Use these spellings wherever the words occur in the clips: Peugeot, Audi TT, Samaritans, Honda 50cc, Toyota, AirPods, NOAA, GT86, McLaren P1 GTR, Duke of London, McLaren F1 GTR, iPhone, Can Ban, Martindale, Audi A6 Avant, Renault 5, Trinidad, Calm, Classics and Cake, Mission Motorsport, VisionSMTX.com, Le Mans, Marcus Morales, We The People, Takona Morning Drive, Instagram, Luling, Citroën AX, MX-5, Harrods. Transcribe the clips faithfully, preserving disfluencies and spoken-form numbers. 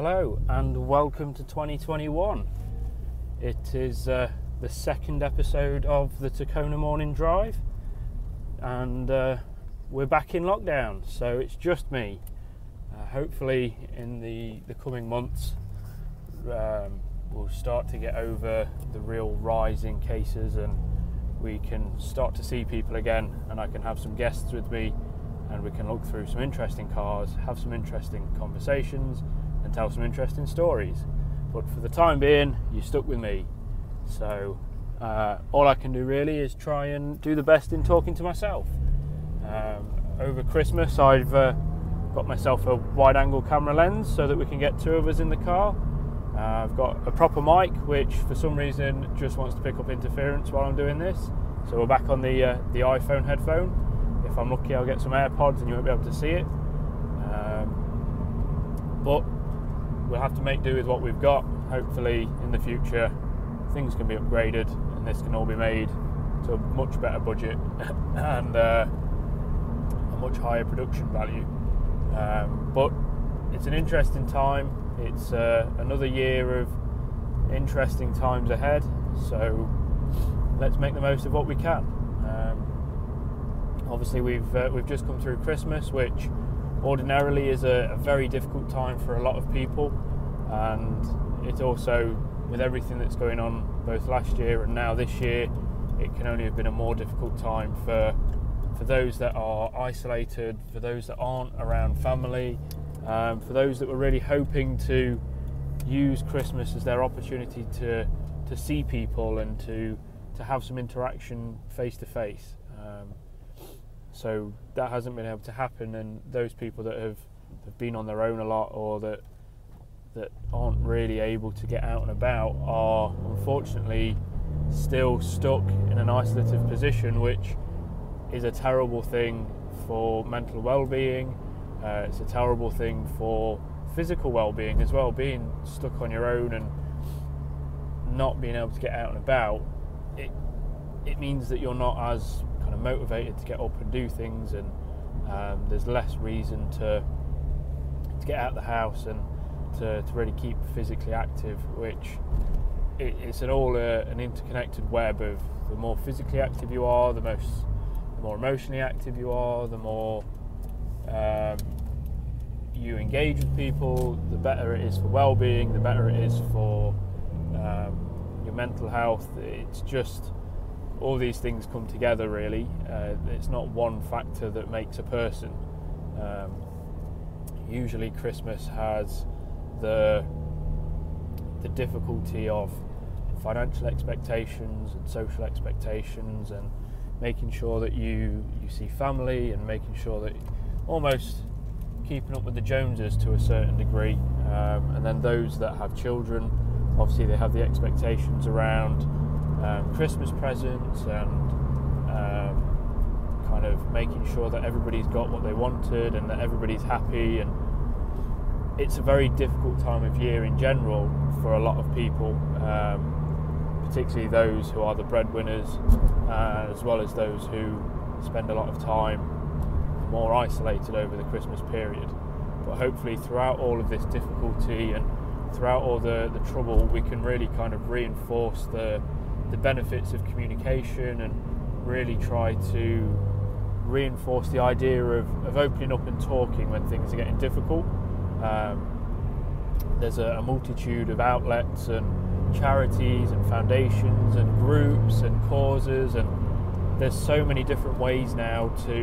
Hello and welcome to twenty twenty-one. It is uh, the second episode of the Takona Morning Drive, and uh, we're back in lockdown, so it's just me. Uh, hopefully in the, the coming months um, we'll start to get over the real rise in cases and we can start to see people again, and I can have some guests with me and we can look through some interesting cars, have some interesting conversations and tell some interesting stories. But for the time being, you're stuck with me, so uh, all I can do really is try and do the best in talking to myself. Um, over Christmas I've uh, got myself a wide angle camera lens so that we can get two of us in the car. uh, I've got a proper mic which for some reason just wants to pick up interference while I'm doing this, so we're back on the, uh, the iPhone headphone. If I'm lucky I'll get some AirPods and you won't be able to see it, um, but we'll have to make do with what we've got. Hopefully in the future things can be upgraded and this can all be made to a much better budget and uh, a much higher production value. Um, but it's an interesting time. It's uh, another year of interesting times ahead, so let's make the most of what we can. Um, obviously we've, uh, we've just come through Christmas, which ordinarily is a, a very difficult time for a lot of people, and it also, with everything that's going on both last year and now this year, it can only have been a more difficult time for for those that are isolated, for those that aren't around family, um, for those that were really hoping to use Christmas as their opportunity to to see people and to to have some interaction face to face. Um, So that hasn't been able to happen, and those people that have, have been on their own a lot, or that that aren't really able to get out and about, are unfortunately still stuck in an isolative position, which is a terrible thing for mental well-being. Uh, it's a terrible thing for physical well-being as well. Being stuck on your own and not being able to get out and about, it it means that you're not as kind of motivated to get up and do things, and um, there's less reason to to get out of the house and to, to really keep physically active, which it, it's an all uh, an interconnected web of the more physically active you are, the most the more emotionally active you are, the more um, you engage with people, the better it is for well-being, the better it is for um, your mental health. It's just all these things come together really. Uh, it's not one factor that makes a person. Um, usually Christmas has the the difficulty of financial expectations and social expectations, and making sure that you you see family, and making sure that almost keeping up with the Joneses to a certain degree. Um, and then those that have children, obviously they have the expectations around Um, Christmas presents and um, kind of making sure that everybody's got what they wanted and that everybody's happy. And it's a very difficult time of year in general for a lot of people, um, particularly those who are the breadwinners, uh, as well as those who spend a lot of time more isolated over the Christmas period. But hopefully throughout all of this difficulty and throughout all the, the trouble, we can really kind of reinforce the the benefits of communication, and really try to reinforce the idea of, of opening up and talking when things are getting difficult. Um, there's a, a multitude of outlets and charities and foundations and groups and causes, and there's so many different ways now to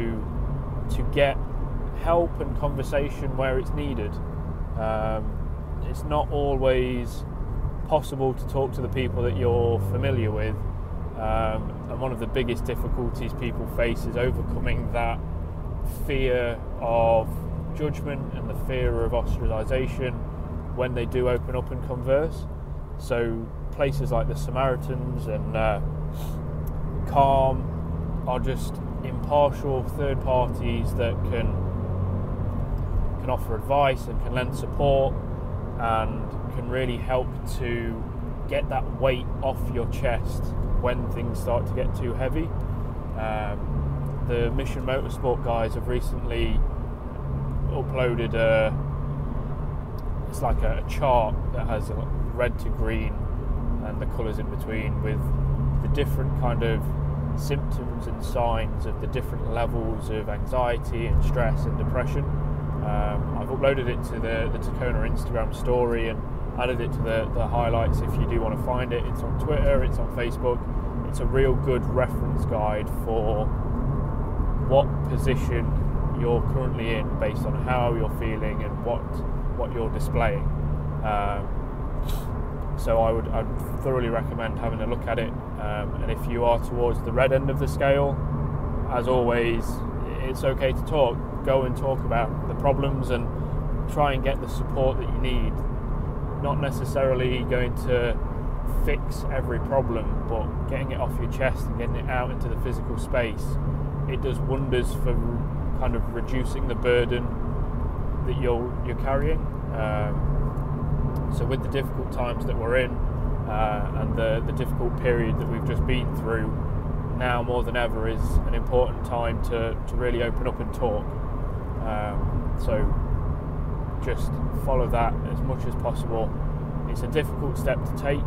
to get help and conversation where it's needed. Um, it's not always possible to talk to the people that you're familiar with, um, and one of the biggest difficulties people face is overcoming that fear of judgment and the fear of ostracization when they do open up and converse. So places like the Samaritans and uh, Calm are just impartial third parties that can can offer advice and can lend support and can really help to get that weight off your chest when things start to get too heavy. Um, the Mission Motorsport guys have recently uploaded a it's like a, a chart that has a red to green and the colours in between, with the different kind of symptoms and signs of the different levels of anxiety and stress and depression. Um, I've uploaded it to the, the Takona Instagram story and added it to the, the highlights if you do want to find it. It's on Twitter, it's on Facebook. It's a real good reference guide for what position you're currently in based on how you're feeling and what what you're displaying. Um, so I would I'd thoroughly recommend having a look at it. Um, and if you are towards the red end of the scale, as always, it's okay to talk. Go and talk about the problems and try and get the support that you need. Not necessarily going to fix every problem, but getting it off your chest and getting it out into the physical space, it does wonders for kind of reducing the burden that you're you're carrying. Um, so with the difficult times that we're in uh, and the, the difficult period that we've just been through, now more than ever is an important time to, to really open up and talk. Um, so just follow that as much as possible. It's a difficult step to take,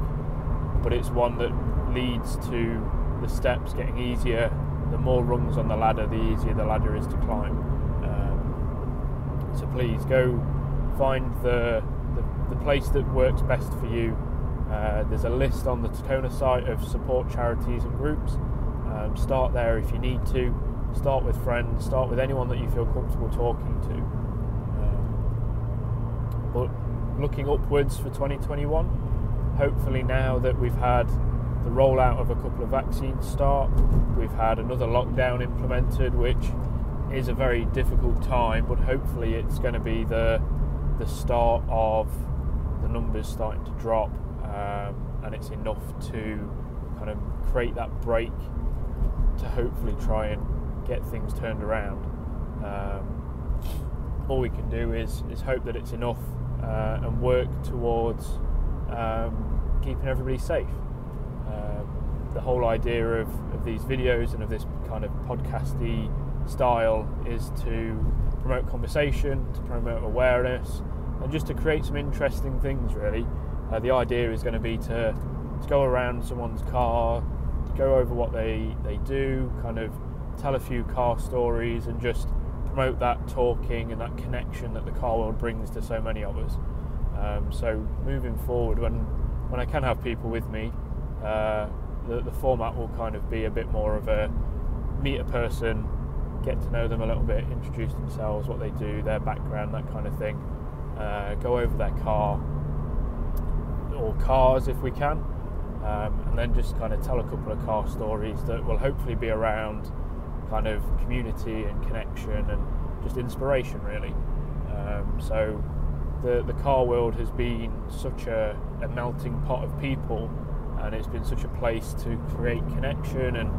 but it's one that leads to the steps getting easier. The more rungs on the ladder, the easier the ladder is to climb. Um, so please go find the, the, the place that works best for you. Uh, there's a list on the Takona site of support charities and groups. Um, start there if you need to. Start with friends, start with anyone that you feel comfortable talking to. Um, but looking upwards for twenty twenty-one, hopefully now that we've had the rollout of a couple of vaccines start, we've had another lockdown implemented, which is a very difficult time, but hopefully it's going to be the, the start of the numbers starting to drop, um, and it's enough to kind of create that break to hopefully try and get things turned around. Um, all we can do is, is hope that it's enough uh, and work towards um, keeping everybody safe. Um, the whole idea of, of these videos and of this kind of podcasty style is to promote conversation, to promote awareness, and just to create some interesting things, really. Uh, the idea is going to be to, to go around someone's car, to go over what they, they do, kind of tell a few car stories and just promote that talking and that connection that the car world brings to so many of us. Um, so moving forward, when when I can have people with me, uh, the, the format will kind of be a bit more of a meet a person, get to know them a little bit, introduce themselves, what they do, their background, that kind of thing. Uh, go over their car or cars if we can, um, and then just kind of tell a couple of car stories that will hopefully be around kind of community and connection and just inspiration, really. Um, so the the car world has been such a, a melting pot of people, and it's been such a place to create connection. And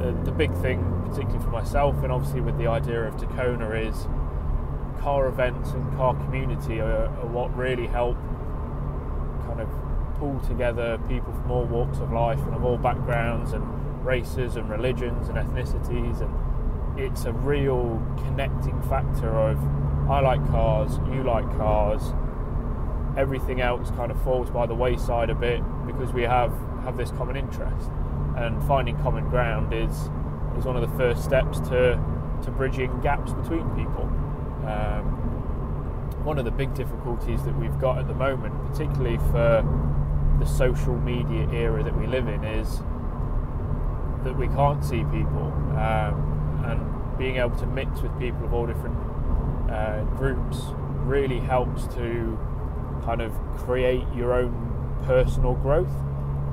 the, the big thing, particularly for myself and obviously with the idea of Takona, is car events and car community are, are what really help kind of pull together people from all walks of life and of all backgrounds and races and religions and ethnicities, and it's a real connecting factor of I like cars, you like cars, everything else kind of falls by the wayside a bit because we have, have this common interest, and finding common ground is is one of the first steps to, to bridging gaps between people. Um, one of the big difficulties that we've got at the moment, particularly for the social media era that we live in, is that we can't see people, um, and being able to mix with people of all different uh, groups really helps to kind of create your own personal growth.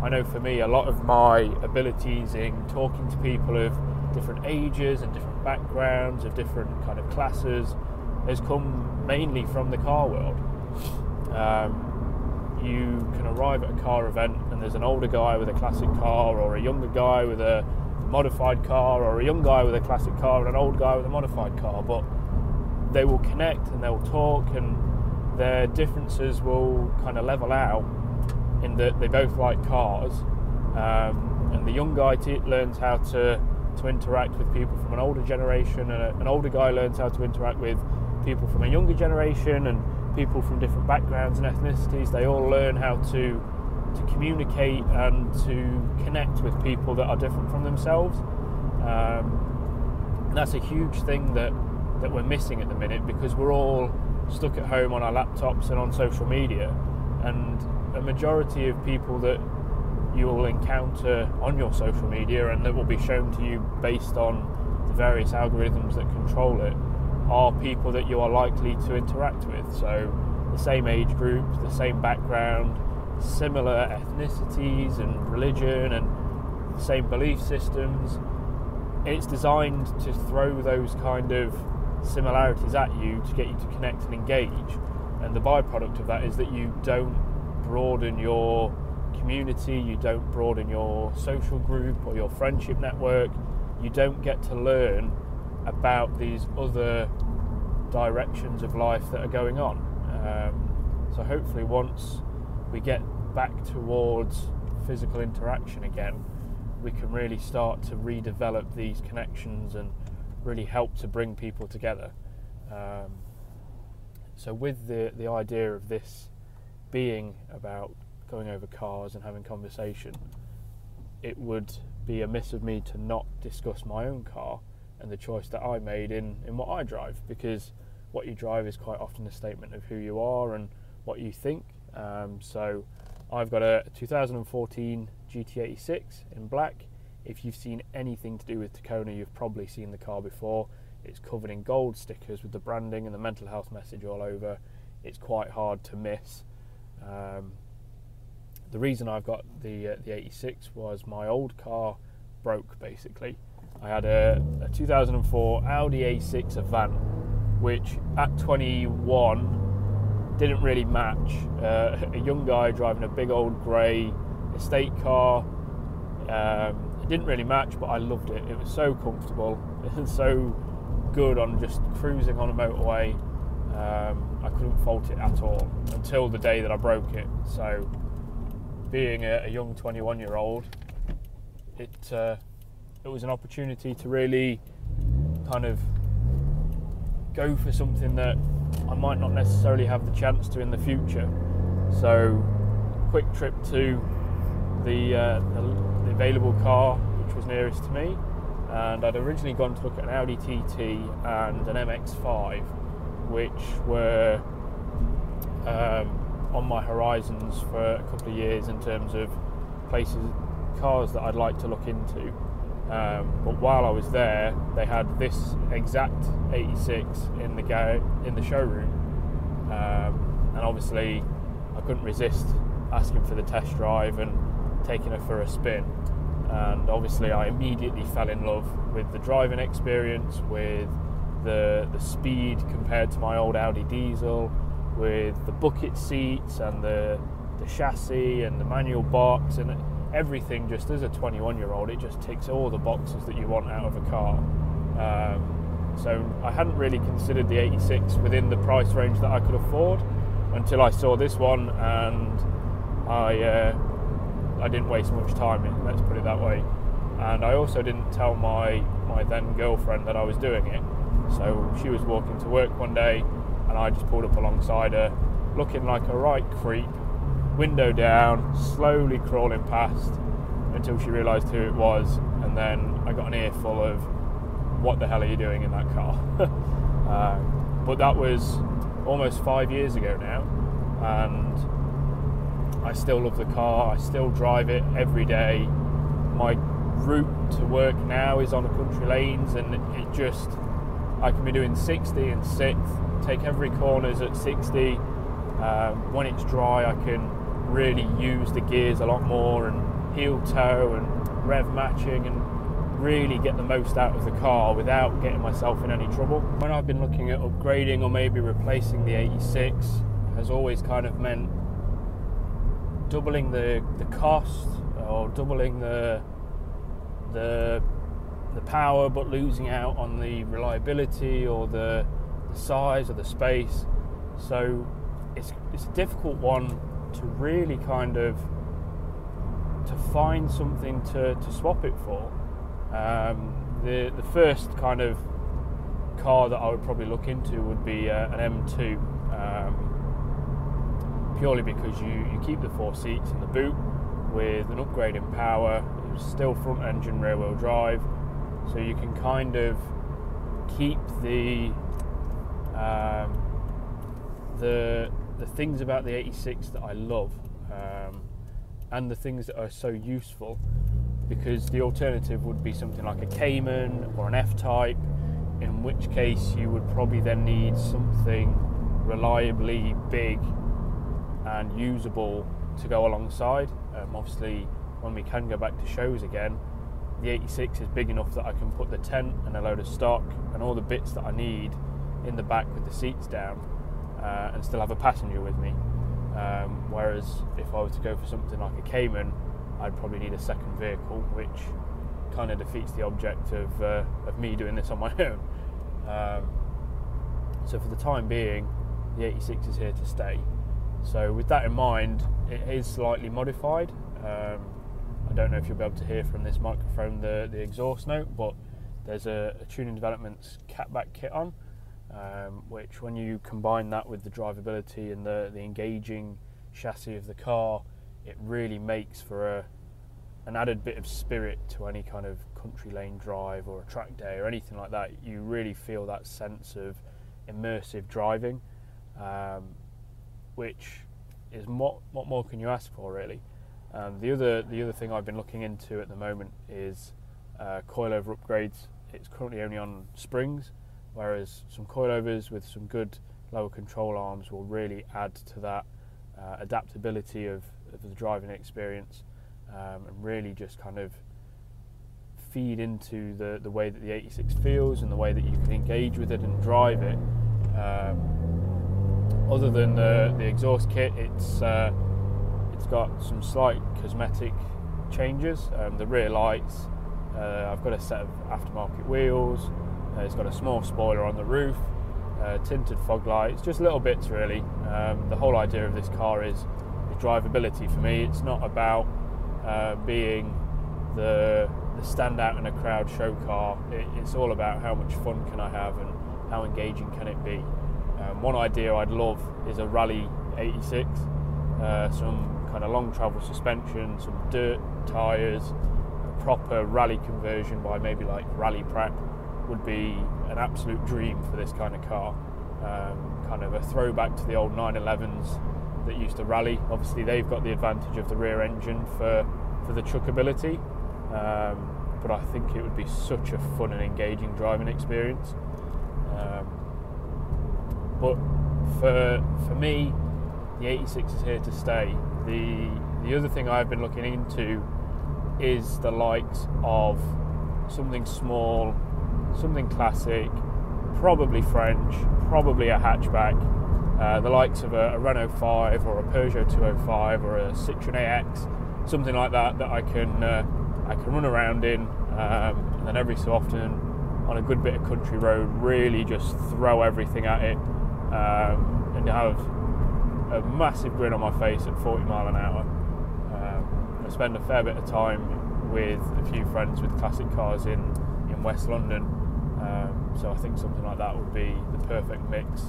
I know for me, a lot of my abilities in talking to people of different ages and different backgrounds, of different kind of classes, has come mainly from the car world. Um, you can arrive at a car event and there's an older guy with a classic car, or a younger guy with a modified car, or a young guy with a classic car and an old guy with a modified car, but they will connect and they'll talk, and their differences will kind of level out in that they both like cars, um, and the young guy t- learns how to, to interact with people from an older generation, and a, an older guy learns how to interact with people from a younger generation, and people from different backgrounds and ethnicities, they all learn how to to communicate and to connect with people that are different from themselves. Um, and that's a huge thing that that we're missing at the minute, because we're all stuck at home on our laptops and on social media, and a majority of people that you will encounter on your social media and that will be shown to you based on the various algorithms that control it are people that you are likely to interact with. So the same age group, the same background, similar ethnicities and religion and same belief systems. It's designed to throw those kind of similarities at you to get you to connect and engage, and the byproduct of that is that you don't broaden your community, you don't broaden your social group or your friendship network, you don't get to learn about these other directions of life that are going on. Um, so hopefully once we get back towards physical interaction again, we can really start to redevelop these connections and really help to bring people together. Um, so with the, the idea of this being about going over cars and having conversation, it would be amiss of me to not discuss my own car and the choice that I made in, in what I drive, because what you drive is quite often a statement of who you are and what you think. Um, so I've got a two thousand fourteen G T eighty-six in black. If you've seen anything to do with Takona, you've probably seen the car before. It's covered in gold stickers with the branding and the mental health message all over. It's quite hard to miss. Um, the reason I've got the uh, the eighty-six was my old car broke, basically. I had a, a two thousand four Audi A six Avant, which at twenty-one didn't really match. Uh, a young guy driving a big old grey estate car. Um, It didn't really match, but I loved it. It was so comfortable and so good on just cruising on a motorway. Um, I couldn't fault it at all until the day that I broke it. So being a, a young twenty-one-year-old, it, uh, it was an opportunity to really kind of go for something that I might not necessarily have the chance to in the future. So quick trip to the... Uh, the the available car which was nearest to me, and I'd originally gone to look at an Audi T T and an M X five, which were um, on my horizons for a couple of years in terms of places, cars that I'd like to look into. Um, but while I was there, they had this exact eighty-six in the ga- in the showroom, um, and obviously I couldn't resist asking for the test drive and taking her for a spin, and obviously I immediately fell in love with the driving experience, with the the speed compared to my old Audi diesel, with the bucket seats and the the chassis and the manual box and everything. Just as a twenty-one year old, it just ticks all the boxes that you want out of a car. Um, so I hadn't really considered the eighty-six within the price range that I could afford until I saw this one, and I uh, I didn't waste much time in, let's put it that way. And I also didn't tell my, my then girlfriend that I was doing it. So she was walking to work one day and I just pulled up alongside her, looking like a right creep, window down, slowly crawling past until she realised who it was, and then I got an earful of, what the hell are you doing in that car? uh, but that was almost five years ago now, and I still love the car, I still drive it every day. My route to work now is on the country lanes, and it just, I can be doing sixty and sixth, take every corners at sixty. Um, when it's dry, I can really use the gears a lot more and heel toe and rev matching and really get the most out of the car without getting myself in any trouble. When I've been looking at upgrading or maybe replacing the eighty-six, has always kind of meant doubling the, the cost or doubling the, the the power, but losing out on the reliability or the, the size or the space. So it's it's a difficult one to really kind of to find something to, to swap it for. Um, the the first kind of car that I would probably look into would be uh, an M two. Um, purely because you, you keep the four seats in the boot with an upgrade in power. It's still front engine rear wheel drive, so you can kind of keep the um, the the things about the eighty-six that I love, um, and the things that are so useful, because the alternative would be something like a Cayman or an F-type, in which case you would probably then need something reliably big and usable to go alongside. Um, obviously, when we can go back to shows again, the eighty-six is big enough that I can put the tent and a load of stock and all the bits that I need in the back with the seats down, uh, and still have a passenger with me. Um, whereas if I was to go for something like a Cayman, I'd probably need a second vehicle, which kind of defeats the object of, uh, of me doing this on my own. Um, so for the time being, the eighty-six is here to stay. So with that in mind, it is slightly modified. Um, I don't know if you'll be able to hear from this microphone the, the exhaust note, but there's a, a Tuning Developments catback kit on, um, which when you combine that with the drivability and the, the engaging chassis of the car, it really makes for a, an added bit of spirit to any kind of country lane drive or a track day or anything like that. You really feel that sense of immersive driving, um, which is what, what more can you ask for, really? Um, the other the other thing I've been looking into at the moment is uh, coilover upgrades. It's currently only on springs, whereas some coilovers with some good lower control arms will really add to that uh, adaptability of, of the driving experience, um, and really just kind of feed into the, the way that the eighty-six feels and the way that you can engage with it and drive it. Um, other than the, the exhaust kit, it's... Uh, It's got some slight cosmetic changes. Um, the rear lights, uh, I've got a set of aftermarket wheels, uh, it's got a small spoiler on the roof, uh, tinted fog lights, just little bits really. Um, the whole idea of this car is the drivability for me. It's not about uh, being the, the standout in a crowd show car. It, it's all about how much fun can I have and how engaging can it be. Um, one idea I'd love is a rally eighty-six, uh, some kind of long travel suspension, some dirt tyres, a proper rally conversion by maybe like Rally Prep would be an absolute dream for this kind of car. Um, kind of a throwback to the old nine elevens that used to rally. Obviously they've got the advantage of the rear engine for, for the chuckability, um, but I think it would be such a fun and engaging driving experience. Um, but for, for me, the eighty-six is here to stay. The the other thing I've been looking into is the likes of something small, something classic, probably French, probably a hatchback, uh, the likes of a, a Renault five or a Peugeot two oh five or a Citroën A X, something like that that I can uh, I can run around in, um, and then every so often on a good bit of country road, really just throw everything at it, um, and have a massive grin on my face at forty mile an hour. Um, I spend a fair bit of time with a few friends with classic cars in, in West London, um, so I think something like that would be the perfect mix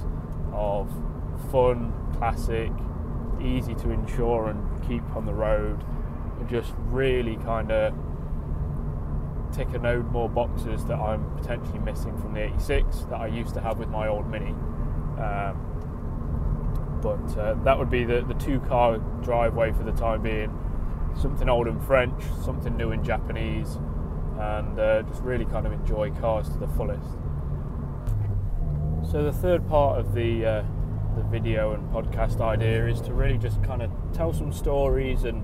of fun, classic, easy to insure and keep on the road, and just really kind of tick a load more boxes that I'm potentially missing from the eighty-six that I used to have with my old Mini. Um, But uh, that would be the, the two-car driveway for the time being. Something old in French, something new in Japanese, and uh, just really kind of enjoy cars to the fullest. So the third part of the, uh, the video and podcast idea is to really just kind of tell some stories and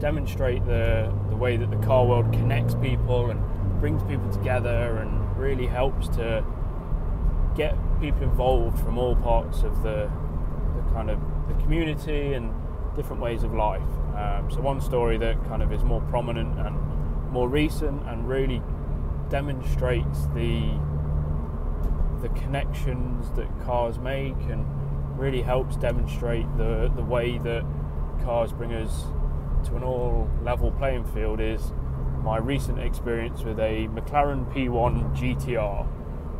demonstrate the, the way that the car world connects people and brings people together and really helps to get people involved from all parts of the kind of the community and different ways of life. Um, so one story that kind of is more prominent and more recent and really demonstrates the the connections that cars make and really helps demonstrate the, the way that cars bring us to an all level playing field is my recent experience with a McLaren P one G T R,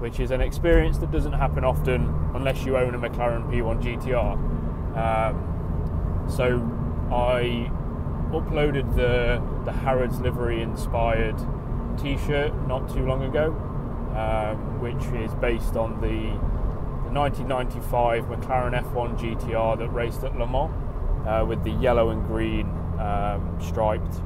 which is an experience that doesn't happen often unless you own a McLaren P one G T R. Um, So I uploaded the, the Harrods livery inspired t-shirt not too long ago, um, which is based on the, the nineteen ninety-five McLaren F one G T R that raced at Le Mans, uh, with the yellow and green um, striped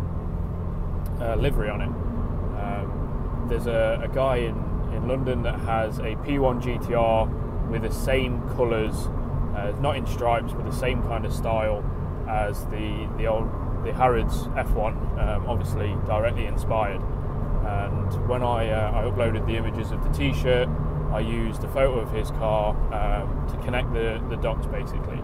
uh, livery on it. Um, there's a, a guy in, in London that has a P one G T R with the same colours, uh, not in stripes, but the same kind of style as the, the old the Harrods F one, um, obviously directly inspired. And when I, uh, I uploaded the images of the t-shirt, I used a photo of his car um, to connect the, the dots basically,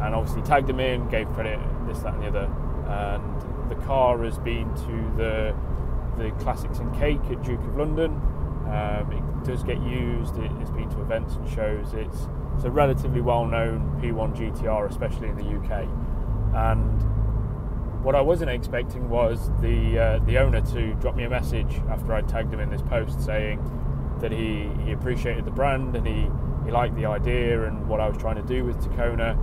and obviously tagged him in, gave credit, this, that and the other. And the car has been to the the Classics and Cake at Duke of London. Um, it does get used, it, it's been to events and shows. It's, it's a relatively well-known P one G T R, especially in the U K. And what I wasn't expecting was the uh, the owner to drop me a message after I tagged him in this post saying that he, he appreciated the brand and he, he liked the idea and what I was trying to do with Takona,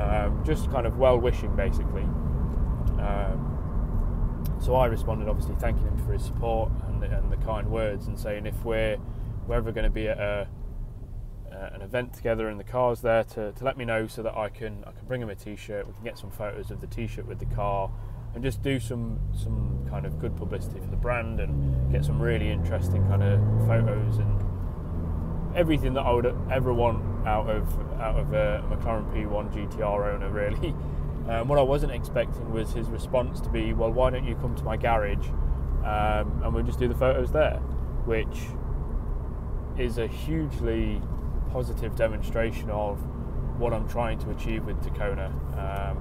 um, just kind of well-wishing basically. Um, so I responded obviously thanking him for his support and, and the kind words, and saying if we're, we're ever going to be at a, uh, an event together and the car's there, to, to let me know so that I can I can bring him a t-shirt, we can get some photos of the t-shirt with the car, and just do some some kind of good publicity for the brand and get some really interesting kind of photos and everything that I would ever want out of out of a McLaren P one G T R owner, really. Um, what I wasn't expecting was his response to be, well, why don't you come to my garage um, and we'll just do the photos there, which is a hugely positive demonstration of what I'm trying to achieve with Takona, um,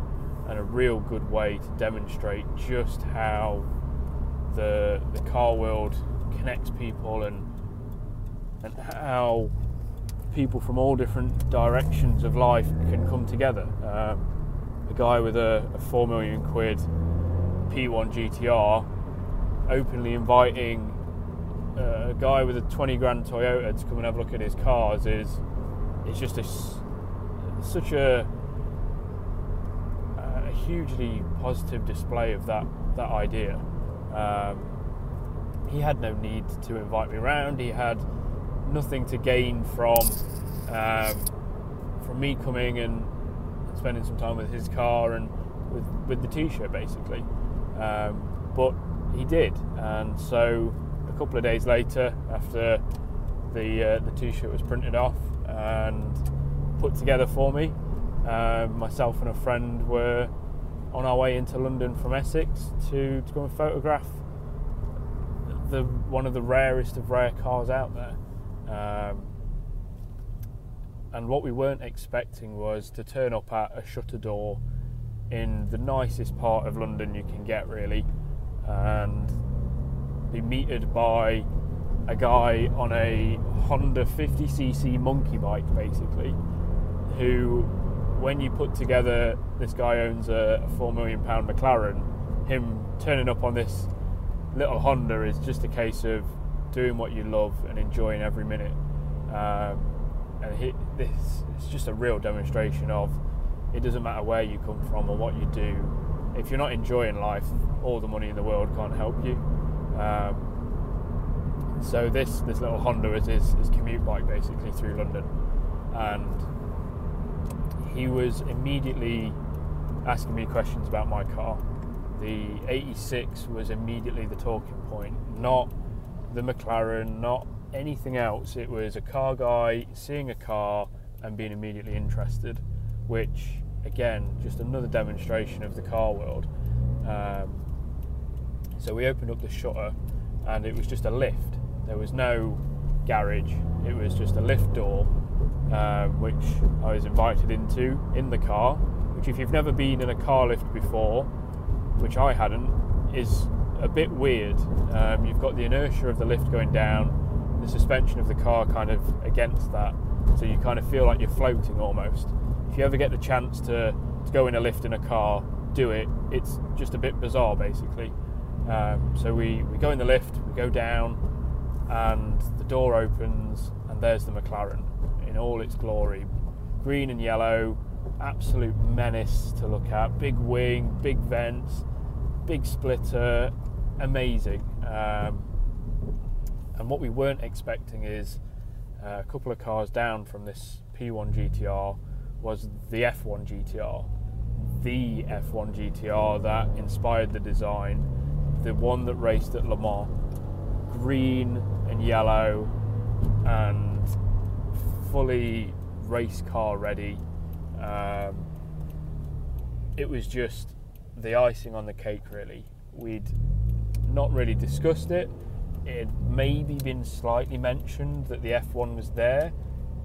and a real good way to demonstrate just how the, the car world connects people, and and how people from all different directions of life can come together. Um, a guy with a, a four million quid P one G T R openly inviting uh, a guy with a twenty grand Toyota to come and have a look at his cars is it's just a, such a, a hugely positive display of that, that idea. Um, he had no need to invite me around, he had nothing to gain from, um, from me coming and spending some time with his car and with, with the t-shirt basically, um, but he did. And so a couple of days later, after the uh, the t-shirt was printed off and put together for me, uh, myself and a friend were on our way into London from Essex to, to go and photograph the one of the rarest of rare cars out there. um, And what we weren't expecting was to turn up at a shutter door in the nicest part of London you can get, really, and be metered by a guy on a Honda fifty c c monkey bike, basically, who, when you put together this guy owns a four million pound McLaren, him turning up on this little Honda is just a case of doing what you love and enjoying every minute. Um, And he, this it's just a real demonstration of it doesn't matter where you come from or what you do, if you're not enjoying life, all the money in the world can't help you. Um, so this this little Honda is his, his commute bike basically through London, and he was immediately asking me questions about my car. The eighty-six was immediately the talking point, not the McLaren, not anything else. It was a car guy seeing a car and being immediately interested, which again, just another demonstration of the car world. Um, so we opened up the shutter and it was just a lift. There was no garage, it was just a lift door, um, which I was invited into in the car, which, if you've never been in a car lift before, which I hadn't, is a bit weird. Um, you've got the inertia of the lift going down, the suspension of the car kind of against that, so you kind of feel like you're floating almost. If you ever get the chance to, to go in a lift in a car, do it. It's just a bit bizarre basically. Um, so we, we go in the lift, we go down, and the door opens and there's the McLaren in all its glory. Green and yellow, absolute menace to look at. Big wing, big vents, big splitter, amazing. Um, and what we weren't expecting is uh, a couple of cars down from this P one G T R was the F one G T R. The F one G T R that inspired the design, the one that raced at Le Mans. Green and yellow and fully race car ready. Um, it was just the icing on the cake, really. We'd not really discussed it. It had maybe been slightly mentioned that the F one was there.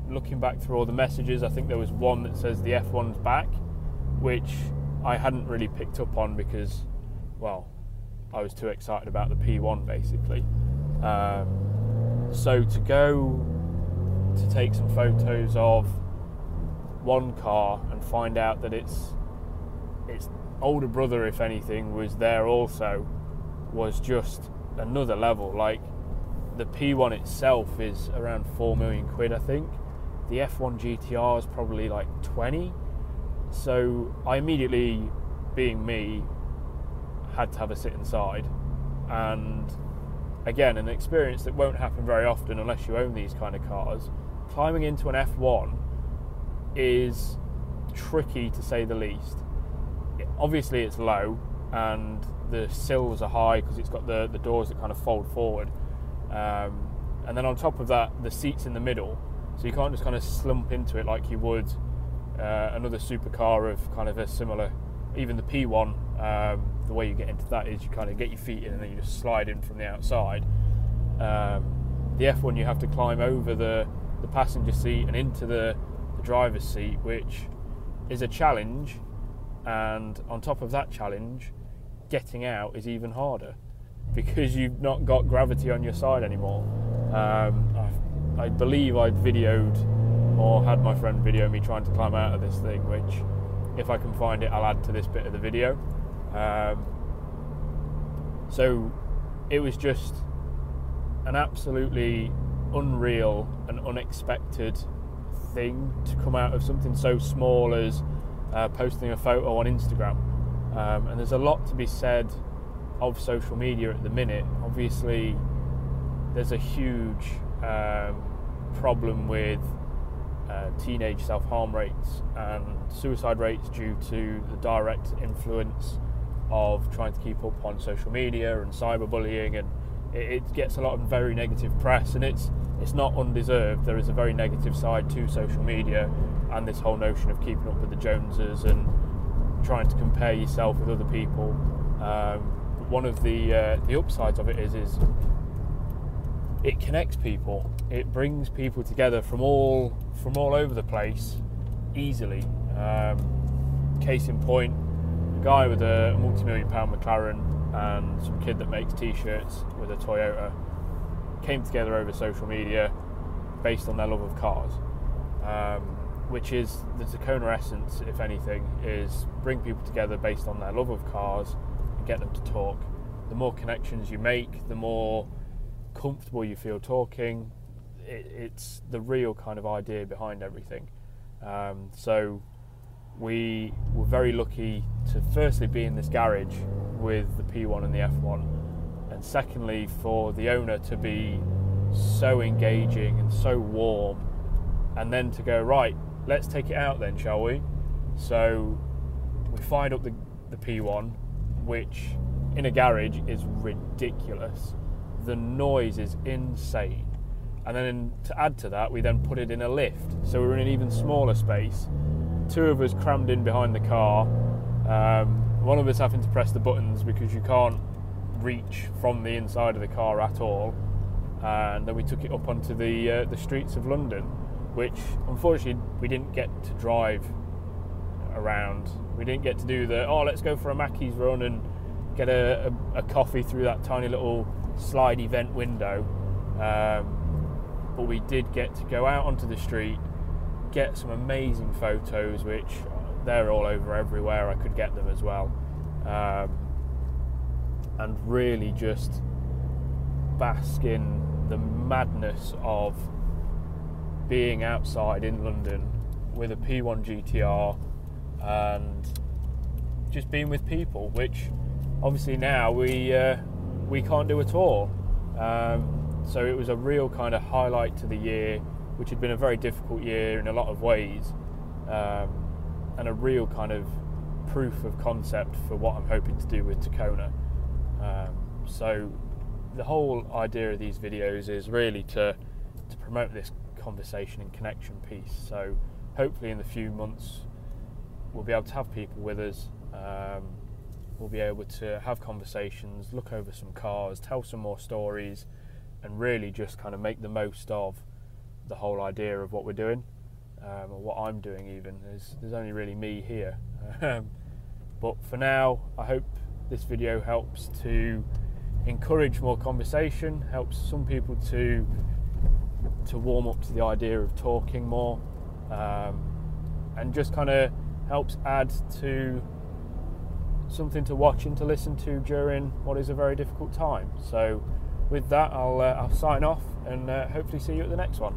Looking back through all the messages, I think there was one that says the F one's back, which I hadn't really picked up on because, well, I was too excited about the P one, basically. Um, so to go to take some photos of one car and find out that its its older brother, if anything, was there also, was just another level. Like, the P one itself is around four million quid, I think. The F one G T R is probably like twenty. So I immediately, being me, had to have a sit inside. And again, an experience that won't happen very often unless you own these kind of cars. Climbing into an F one is tricky, to say the least. It, obviously it's low and the sills are high because it's got the, the doors that kind of fold forward. Um, and then on top of that, the seat's in the middle. So you can't just kind of slump into it like you would Uh, another supercar of kind of a similar, even the P one, um, the way you get into that is you kind of get your feet in and then you just slide in from the outside. Um, the F one, you have to climb over the, the passenger seat and into the, the driver's seat, which is a challenge. And on top of that challenge, getting out is even harder because you've not got gravity on your side anymore. Um, I, I believe I'd videoed or had my friend video me trying to climb out of this thing, which, if I can find it, I'll add to this bit of the video. Um, so it was just an absolutely unreal and unexpected thing to come out of something so small as uh, posting a photo on Instagram. Um, and there's a lot to be said of social media at the minute. Obviously, there's a huge um, problem with Uh, teenage self-harm rates and suicide rates due to the direct influence of trying to keep up on social media and cyberbullying, and it, it gets a lot of very negative press, and it's it's not undeserved. There is a very negative side to social media and this whole notion of keeping up with the Joneses and trying to compare yourself with other people. Um, one of the uh, the upsides of it is is it connects people. It brings people together from all from all over the place easily. Um, case in point, a guy with a multi-million pound McLaren and some kid that makes t-shirts with a Toyota came together over social media based on their love of cars, um, which is the Takona essence, if anything, is bring people together based on their love of cars and get them to talk. The more connections you make, the more comfortable you feel talking. It, it's the real kind of idea behind everything. Um, so we were very lucky to firstly be in this garage with the P one and the F one, and secondly for the owner to be so engaging and so warm, and then to go, right, let's take it out then, shall we? So we fired up the, the P one, which in a garage is ridiculous. The noise is insane. And then to add to that, we then put it in a lift. So we were in an even smaller space. Two of us crammed in behind the car. Um, one of us having to press the buttons because you can't reach from the inside of the car at all. And then we took it up onto the, uh, the streets of London, which unfortunately we didn't get to drive around. We didn't get to do the, oh, let's go for a Mackey's run and get a, a, a coffee through that tiny little slidey vent window. Um, but we did get to go out onto the street, get some amazing photos, which they're all over everywhere. I could get them as well. Um, and really just bask in the madness of being outside in London with a P one G T R and just being with people, which obviously now we uh, we can't do at all. Um, so it was a real kind of highlight to the year, which had been a very difficult year in a lot of ways, um, and a real kind of proof of concept for what I'm hoping to do with Takona. Um, so the whole idea of these videos is really to to promote this conversation and connection piece. So hopefully in the few months we'll be able to have people with us. Um, we'll be able to have conversations, look over some cars, tell some more stories, and really just kind of make the most of the whole idea of what we're doing, um, or what I'm doing even. There's, there's only really me here. But for now, I hope this video helps to encourage more conversation, helps some people to to warm up to the idea of talking more, um, and just kind of helps add to something to watch and to listen to during what is a very difficult time. So with that, I'll, uh, I'll sign off and uh, hopefully see you at the next one.